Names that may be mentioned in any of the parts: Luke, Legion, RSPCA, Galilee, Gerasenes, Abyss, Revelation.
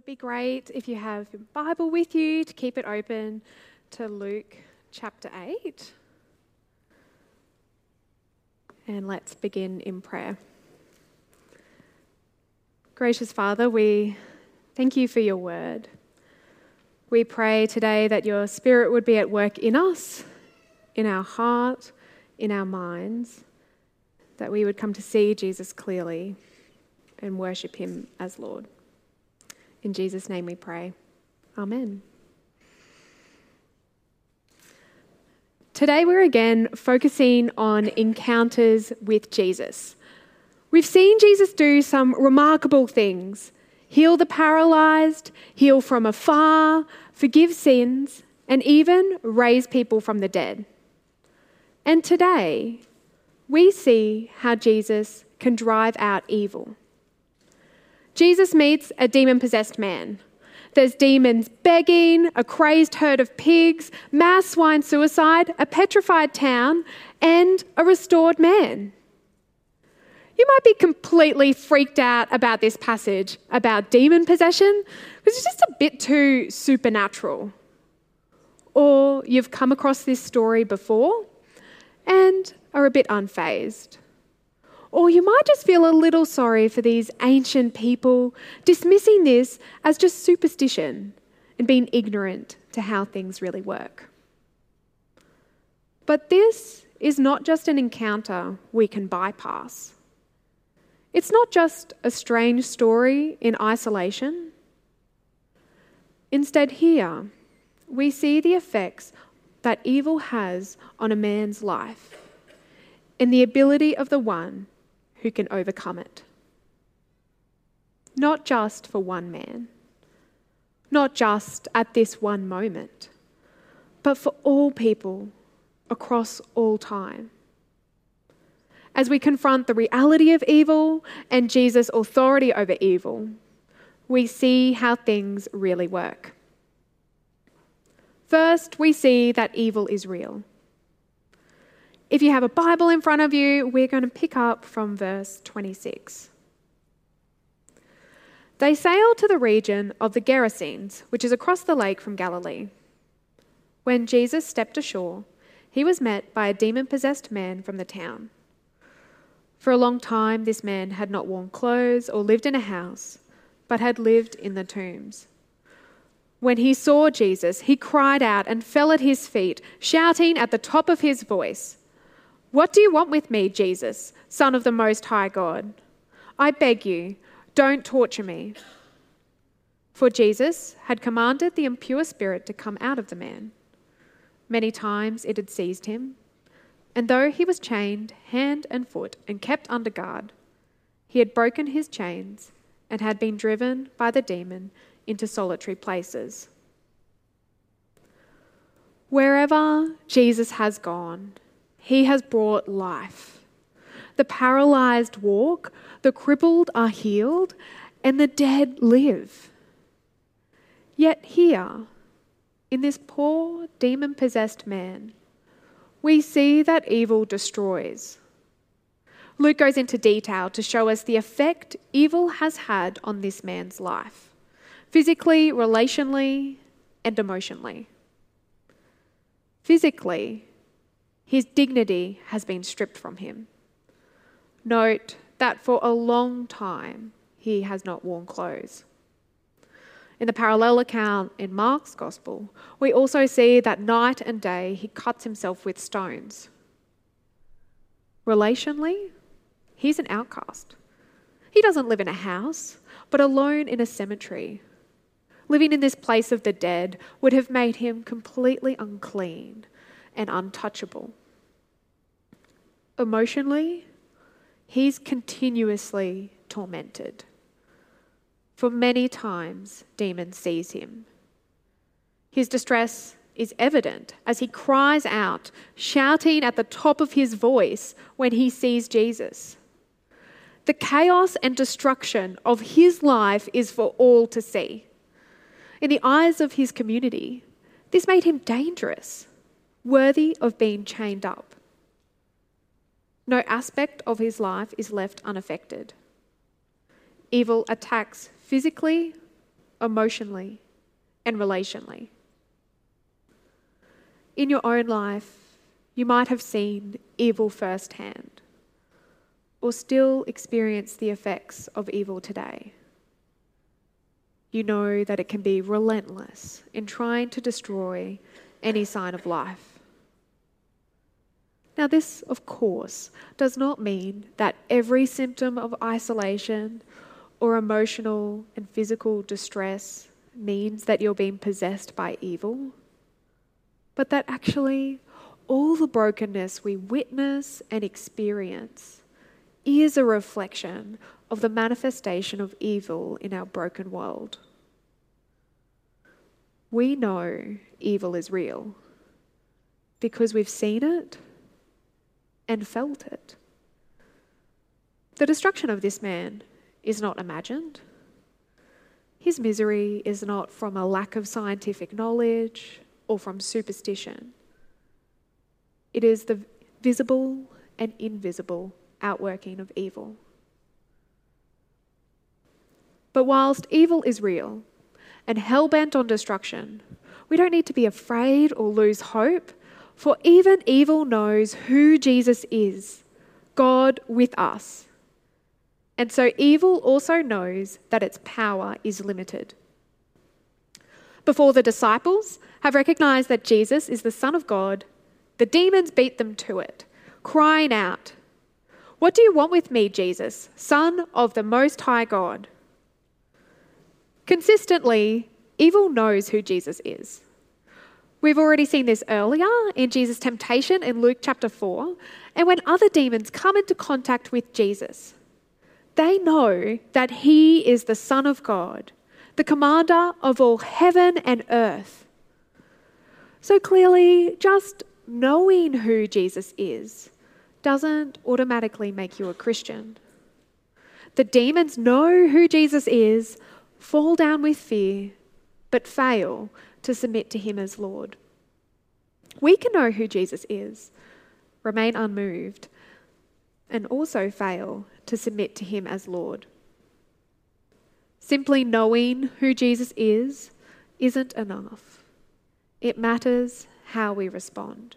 would be great if you have your Bible with you to keep it open to Luke chapter 8. And let's begin in prayer. Gracious Father, we thank you for your word. We pray today that your Spirit would be at work in us, in our heart, in our minds, that we would come to see Jesus clearly and worship him as Lord. In Jesus' name we pray. Amen. Today we're again focusing on encounters with Jesus. We've seen Jesus do some remarkable things: heal the paralyzed, heal from afar, forgive sins, and even raise people from the dead. And today we see how Jesus can drive out evil. Jesus meets a demon-possessed man. There's demons begging, a crazed herd of pigs, mass swine suicide, a petrified town, and a restored man. You might be completely freaked out about this passage about demon possession because it's just a bit too supernatural. Or you've come across this story before and are a bit unfazed. Or you might just feel a little sorry for these ancient people, dismissing this as just superstition and being ignorant to how things really work. But this is not just an encounter we can bypass. It's not just a strange story in isolation. Instead, here, we see the effects that evil has on a man's life and the ability of the one who can overcome it. Not just for one man, not just at this one moment, but for all people across all time. As we confront the reality of evil and Jesus' authority over evil, we see how things really work. First, we see that evil is real. If you have a Bible in front of you, we're going to pick up from verse 26. They sailed to the region of the Gerasenes, which is across the lake from Galilee. When Jesus stepped ashore, he was met by a demon-possessed man from the town. For a long time, this man had not worn clothes or lived in a house, but had lived in the tombs. When he saw Jesus, he cried out and fell at his feet, shouting at the top of his voice, "What do you want with me, Jesus, Son of the Most High God? I beg you, don't torture me." For Jesus had commanded the impure spirit to come out of the man. Many times it had seized him, and though he was chained hand and foot and kept under guard, he had broken his chains and had been driven by the demon into solitary places. Wherever Jesus has gone, he has brought life. The paralyzed walk, the crippled are healed, and the dead live. Yet here, in this poor demon-possessed man, we see that evil destroys. Luke goes into detail to show us the effect evil has had on this man's life, physically, relationally, and emotionally. Physically, his dignity has been stripped from him. Note that for a long time, he has not worn clothes. In the parallel account in Mark's Gospel, we also see that night and day he cuts himself with stones. Relationally, he's an outcast. He doesn't live in a house, but alone in a cemetery. Living in this place of the dead would have made him completely unclean and untouchable. Emotionally, he's continuously tormented. For many times, demons seize him. His distress is evident as he cries out, shouting at the top of his voice when he sees Jesus. The chaos and destruction of his life is for all to see. In the eyes of his community, this made him dangerous, worthy of being chained up. No aspect of his life is left unaffected. Evil attacks physically, emotionally, and relationally. In your own life, you might have seen evil firsthand, or still experience the effects of evil today. You know that it can be relentless in trying to destroy any sign of life. Now, this, of course, does not mean that every symptom of isolation or emotional and physical distress means that you're being possessed by evil, but that actually all the brokenness we witness and experience is a reflection of the manifestation of evil in our broken world. We know evil is real because we've seen it and felt it. The destruction of this man is not imagined. His misery is not from a lack of scientific knowledge or from superstition. It is the visible and invisible outworking of evil. But whilst evil is real and hell-bent on destruction, we don't need to be afraid or lose hope, for even evil knows who Jesus is, God with us. And so evil also knows that its power is limited. Before the disciples have recognised that Jesus is the Son of God, the demons beat them to it, crying out, "What do you want with me, Jesus, Son of the Most High God?" Consistently, evil knows who Jesus is. We've already seen this earlier in Jesus' temptation in Luke chapter 4, and when other demons come into contact with Jesus, they know that he is the Son of God, the commander of all heaven and earth. So clearly, just knowing who Jesus is doesn't automatically make you a Christian. The demons know who Jesus is, fall down with fear, but fail to submit to him as Lord. We can know who Jesus is, remain unmoved, and also fail to submit to him as Lord. Simply knowing who Jesus is isn't enough. It matters how we respond.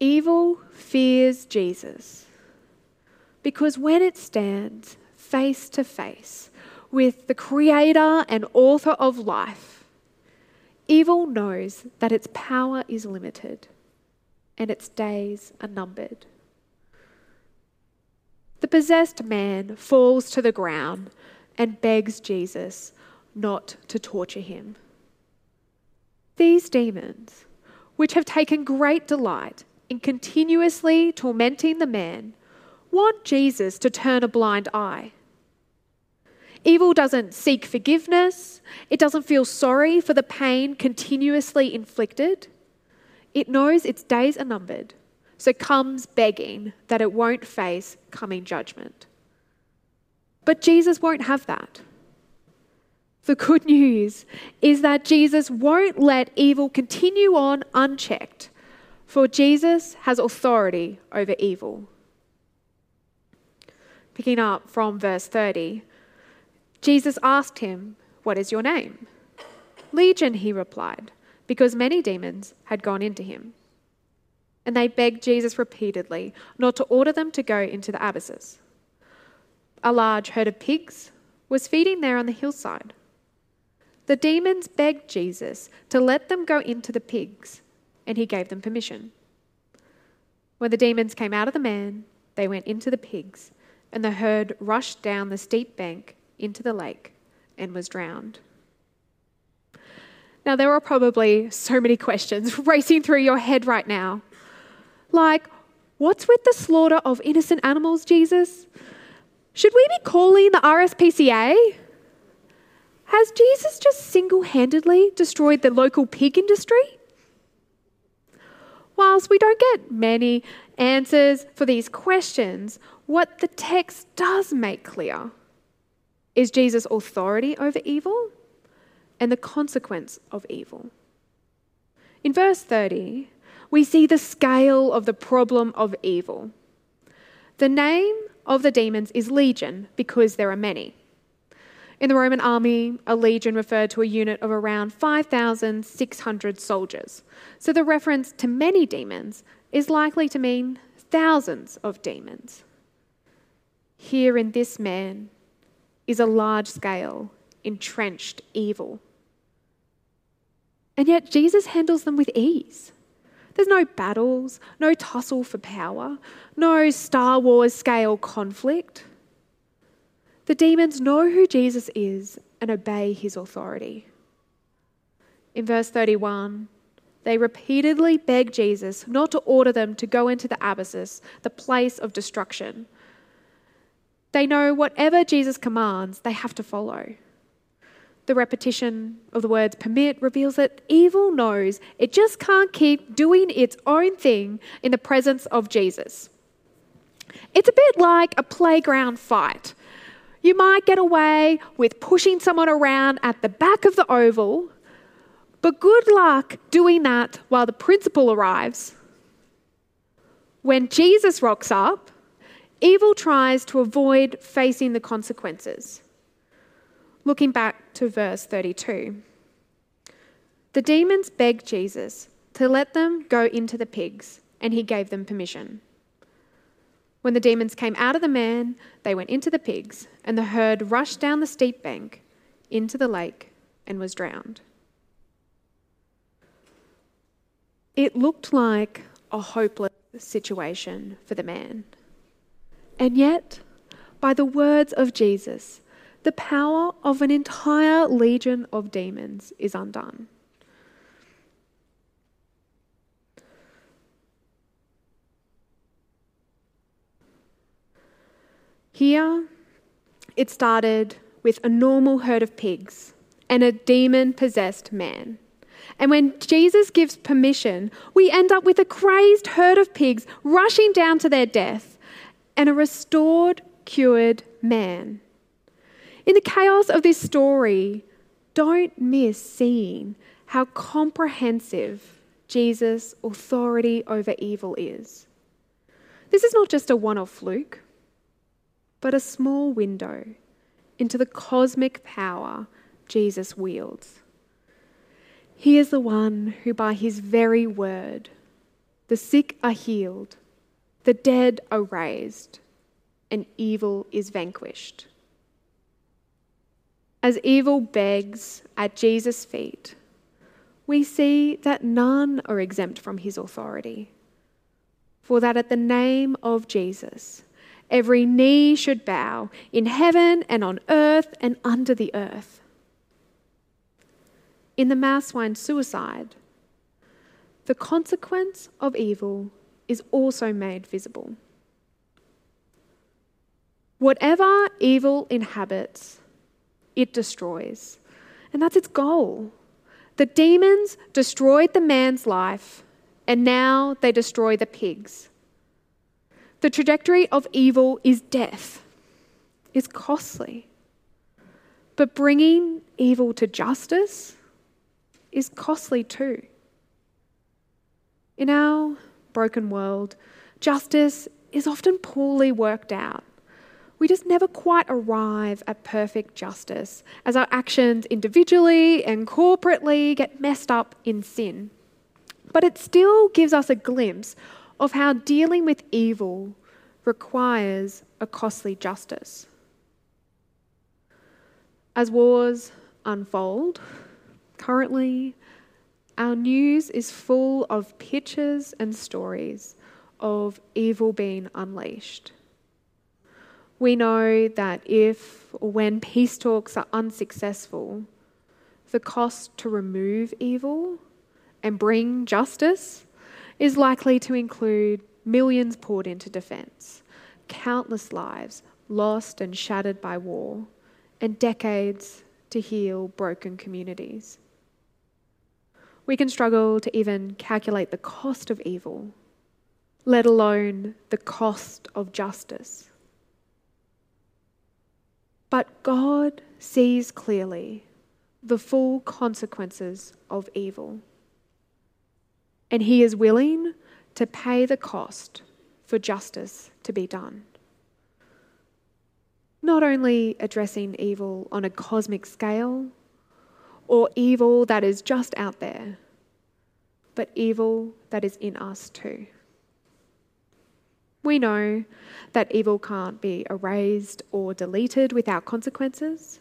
Evil fears Jesus because when it stands face to face with the creator and author of life, evil knows that its power is limited and its days are numbered. The possessed man falls to the ground and begs Jesus not to torture him. These demons, which have taken great delight in continuously tormenting the man, want Jesus to turn a blind eye. Evil doesn't seek forgiveness. It doesn't feel sorry for the pain continuously inflicted. It knows its days are numbered, so comes begging that it won't face coming judgment. But Jesus won't have that. The good news is that Jesus won't let evil continue on unchecked, for Jesus has authority over evil. Picking up from verse 30, Jesus asked him, "What is your name?" "Legion," he replied, because many demons had gone into him. And they begged Jesus repeatedly not to order them to go into the Abyss. A large herd of pigs was feeding there on the hillside. The demons begged Jesus to let them go into the pigs, and he gave them permission. When the demons came out of the man, they went into the pigs, and the herd rushed down the steep bank into the lake and was drowned. Now, there are probably so many questions racing through your head right now. Like, what's with the slaughter of innocent animals, Jesus? Should we be calling the RSPCA? Has Jesus just single-handedly destroyed the local pig industry? Whilst we don't get many answers for these questions, what the text does make clear is Jesus' authority over evil and the consequence of evil. In verse 30, we see the scale of the problem of evil. The name of the demons is Legion because there are many. In the Roman army, a legion referred to a unit of around 5,600 soldiers. So the reference to many demons is likely to mean thousands of demons. Here in this man is a large-scale, entrenched evil. And yet Jesus handles them with ease. There's no battles, no tussle for power, no Star Wars scale conflict. The demons know who Jesus is and obey his authority. In verse 31, they repeatedly beg Jesus not to order them to go into the abysses, the place of destruction. They know whatever Jesus commands, they have to follow. The repetition of the words permit reveals that evil knows it just can't keep doing its own thing in the presence of Jesus. It's a bit like a playground fight. You might get away with pushing someone around at the back of the oval, but good luck doing that while the principal arrives. When Jesus rocks up, evil tries to avoid facing the consequences. Looking back to verse 32, the demons begged Jesus to let them go into the pigs, and he gave them permission. When the demons came out of the man, they went into the pigs, and the herd rushed down the steep bank into the lake and was drowned. It looked like a hopeless situation for the man. And yet, by the words of Jesus, the power of an entire legion of demons is undone. Here, it started with a normal herd of pigs and a demon-possessed man. And when Jesus gives permission, we end up with a crazed herd of pigs rushing down to their death, and a restored, cured man. In the chaos of this story, don't miss seeing how comprehensive Jesus' authority over evil is. This is not just a one-off fluke, but a small window into the cosmic power Jesus wields. He is the one who, by his very word, the sick are healed, the dead are raised, and evil is vanquished. As evil begs at Jesus' feet, we see that none are exempt from his authority, for that at the name of Jesus, every knee should bow in heaven and on earth and under the earth. In the mass swine suicide, the consequence of evil is also made visible. Whatever evil inhabits, it destroys. And that's its goal. The demons destroyed the man's life, and now they destroy the pigs. The trajectory of evil is death. It's costly. But bringing evil to justice is costly too. In our broken world, justice is often poorly worked out. We just never quite arrive at perfect justice, as our actions individually and corporately get messed up in sin. But it still gives us a glimpse of how dealing with evil requires a costly justice. As wars unfold, currently, our news is full of pictures and stories of evil being unleashed. We know that if or when peace talks are unsuccessful, the cost to remove evil and bring justice is likely to include millions poured into defence, countless lives lost and shattered by war, and decades to heal broken communities. We can struggle to even calculate the cost of evil, let alone the cost of justice. But God sees clearly the full consequences of evil, and he is willing to pay the cost for justice to be done. not only addressing evil on a cosmic scale or evil that is just out there, but evil that is in us too. We know that evil can't be erased or deleted without consequences.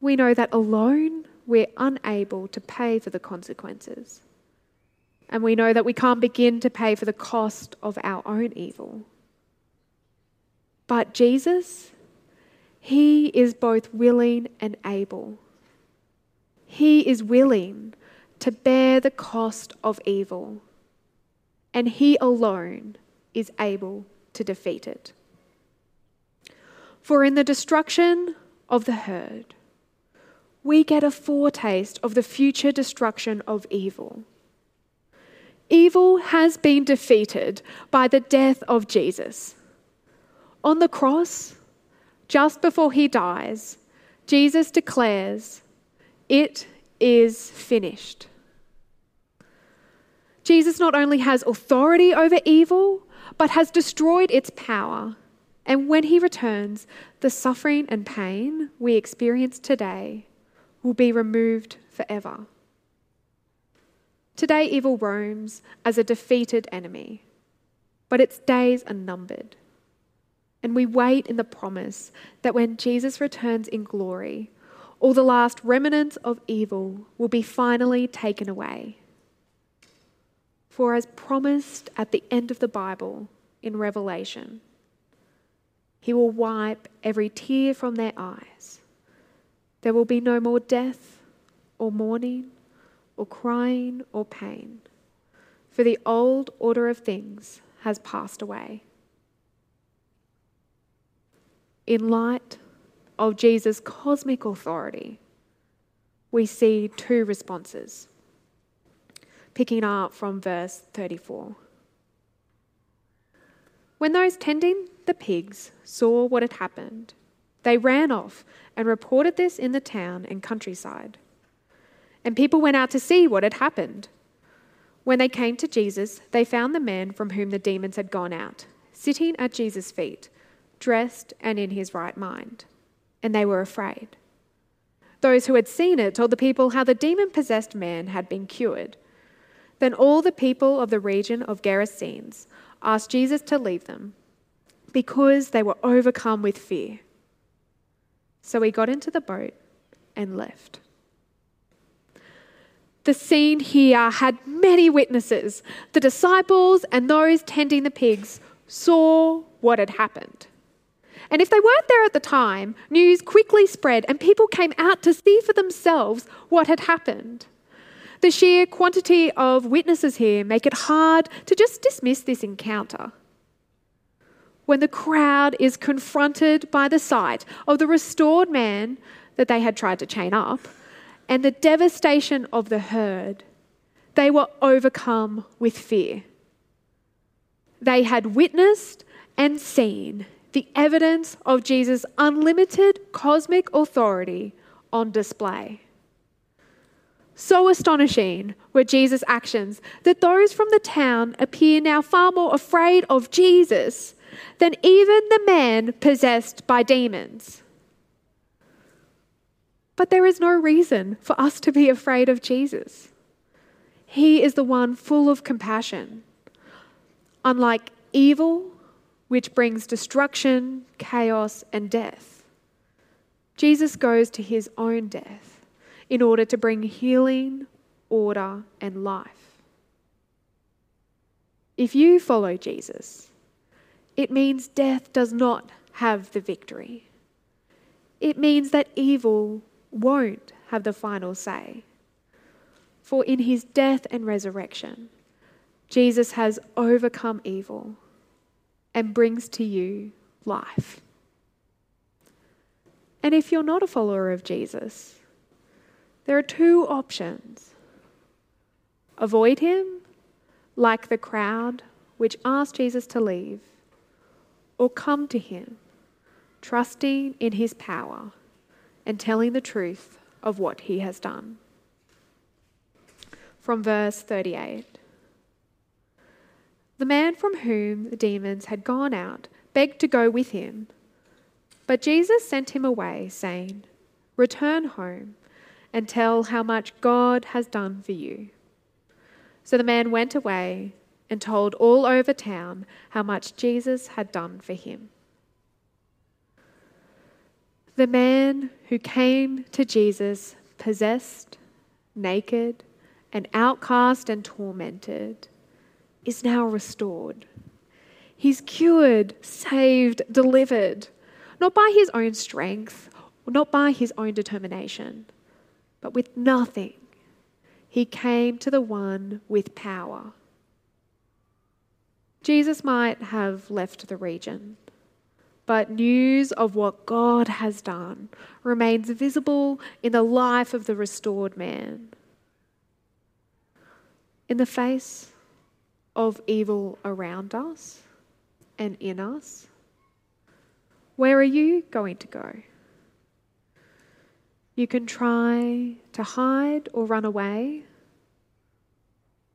We know that alone we're unable to pay for the consequences. And we know that we can't begin to pay for the cost of our own evil. But Jesus, he is both willing and able. He is willing to bear the cost of evil, and he alone is able to defeat it. For in the destruction of the herd, we get a foretaste of the future destruction of evil. Evil has been defeated by the death of Jesus. On the cross, just before he dies, Jesus declares, "It is finished." Jesus not only has authority over evil, but has destroyed its power. And when he returns, the suffering and pain we experience today will be removed forever. Today, evil roams as a defeated enemy, but its days are numbered. And we wait in the promise that when Jesus returns in glory, all the last remnants of evil will be finally taken away. For as promised at the end of the Bible in Revelation, he will wipe every tear from their eyes. There will be no more death or mourning or crying or pain, for the old order of things has passed away. In light of Jesus' cosmic authority, we see two responses, picking up from verse 34. When those tending the pigs saw what had happened, they ran off and reported this in the town and countryside. And people went out to see what had happened. When they came to Jesus, they found the man from whom the demons had gone out, sitting at Jesus' feet, dressed and in his right mind. And they were afraid. Those who had seen it told the people how the demon-possessed man had been cured. Then all the people of the region of Gerasenes asked Jesus to leave them, because they were overcome with fear. So he got into the boat and left. The scene here had many witnesses. The disciples and those tending the pigs saw what had happened. And if they weren't there at the time, news quickly spread and people came out to see for themselves what had happened. The sheer quantity of witnesses here make it hard to just dismiss this encounter. When the crowd is confronted by the sight of the restored man that they had tried to chain up and the devastation of the herd, they were overcome with fear. They had witnessed and seen the evidence of Jesus' unlimited cosmic authority on display. So astonishing were Jesus' actions that those from the town appear now far more afraid of Jesus than even the man possessed by demons. But there is no reason for us to be afraid of Jesus. He is the one full of compassion. Unlike evil, which brings destruction, chaos, and death, Jesus goes to his own death in order to bring healing, order, and life. If you follow Jesus, it means death does not have the victory. It means that evil won't have the final say. For in his death and resurrection, Jesus has overcome evil and brings to you life. And if you're not a follower of Jesus, there are two options. Avoid him, like the crowd which asked Jesus to leave, or come to him, trusting in his power and telling the truth of what he has done. From verse 38. The man from whom the demons had gone out begged to go with him, But Jesus sent him away, saying, "Return home and tell how much God has done for you." So the man went away and told all over town how much Jesus had done for him. The man who came to Jesus possessed, naked, and outcast and tormented, is now restored. He's cured, saved, delivered, not by his own strength, not by his own determination, but with nothing. He came to the one with power. Jesus might have left the region, but news of what God has done remains visible in the life of the restored man. In the face of evil around us and in us, where are you going to go? You can try to hide or run away,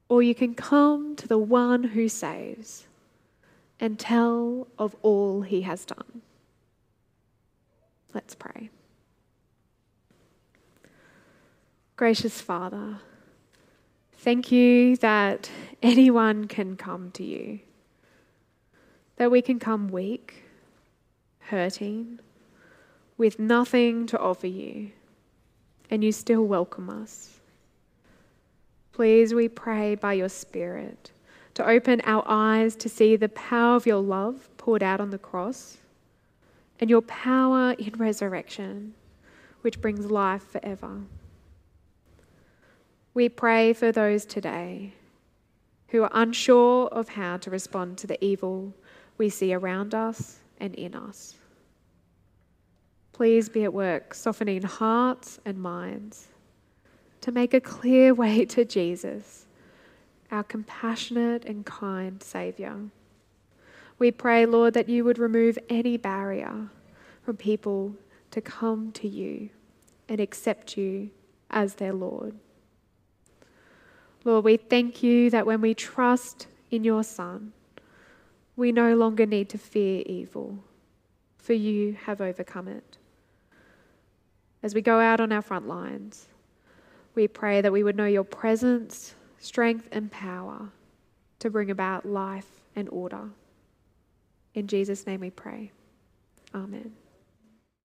or you can come to the one who saves and tell of all he has done. Let's pray. Gracious Father, thank you that anyone can come to you, that we can come weak, hurting, with nothing to offer you, and you still welcome us. Please, we pray by your Spirit to open our eyes to see the power of your love poured out on the cross and your power in resurrection, which brings life forever. We pray for those today who are unsure of how to respond to the evil we see around us and in us. Please be at work, softening hearts and minds to make a clear way to Jesus, our compassionate and kind Saviour. We pray, Lord, that you would remove any barrier from people to come to you and accept you as their Lord. Lord, we thank you that when we trust in your Son, we no longer need to fear evil, for you have overcome it. As we go out on our front lines, we pray that we would know your presence, strength, and power to bring about life and order. In Jesus' name we pray. Amen.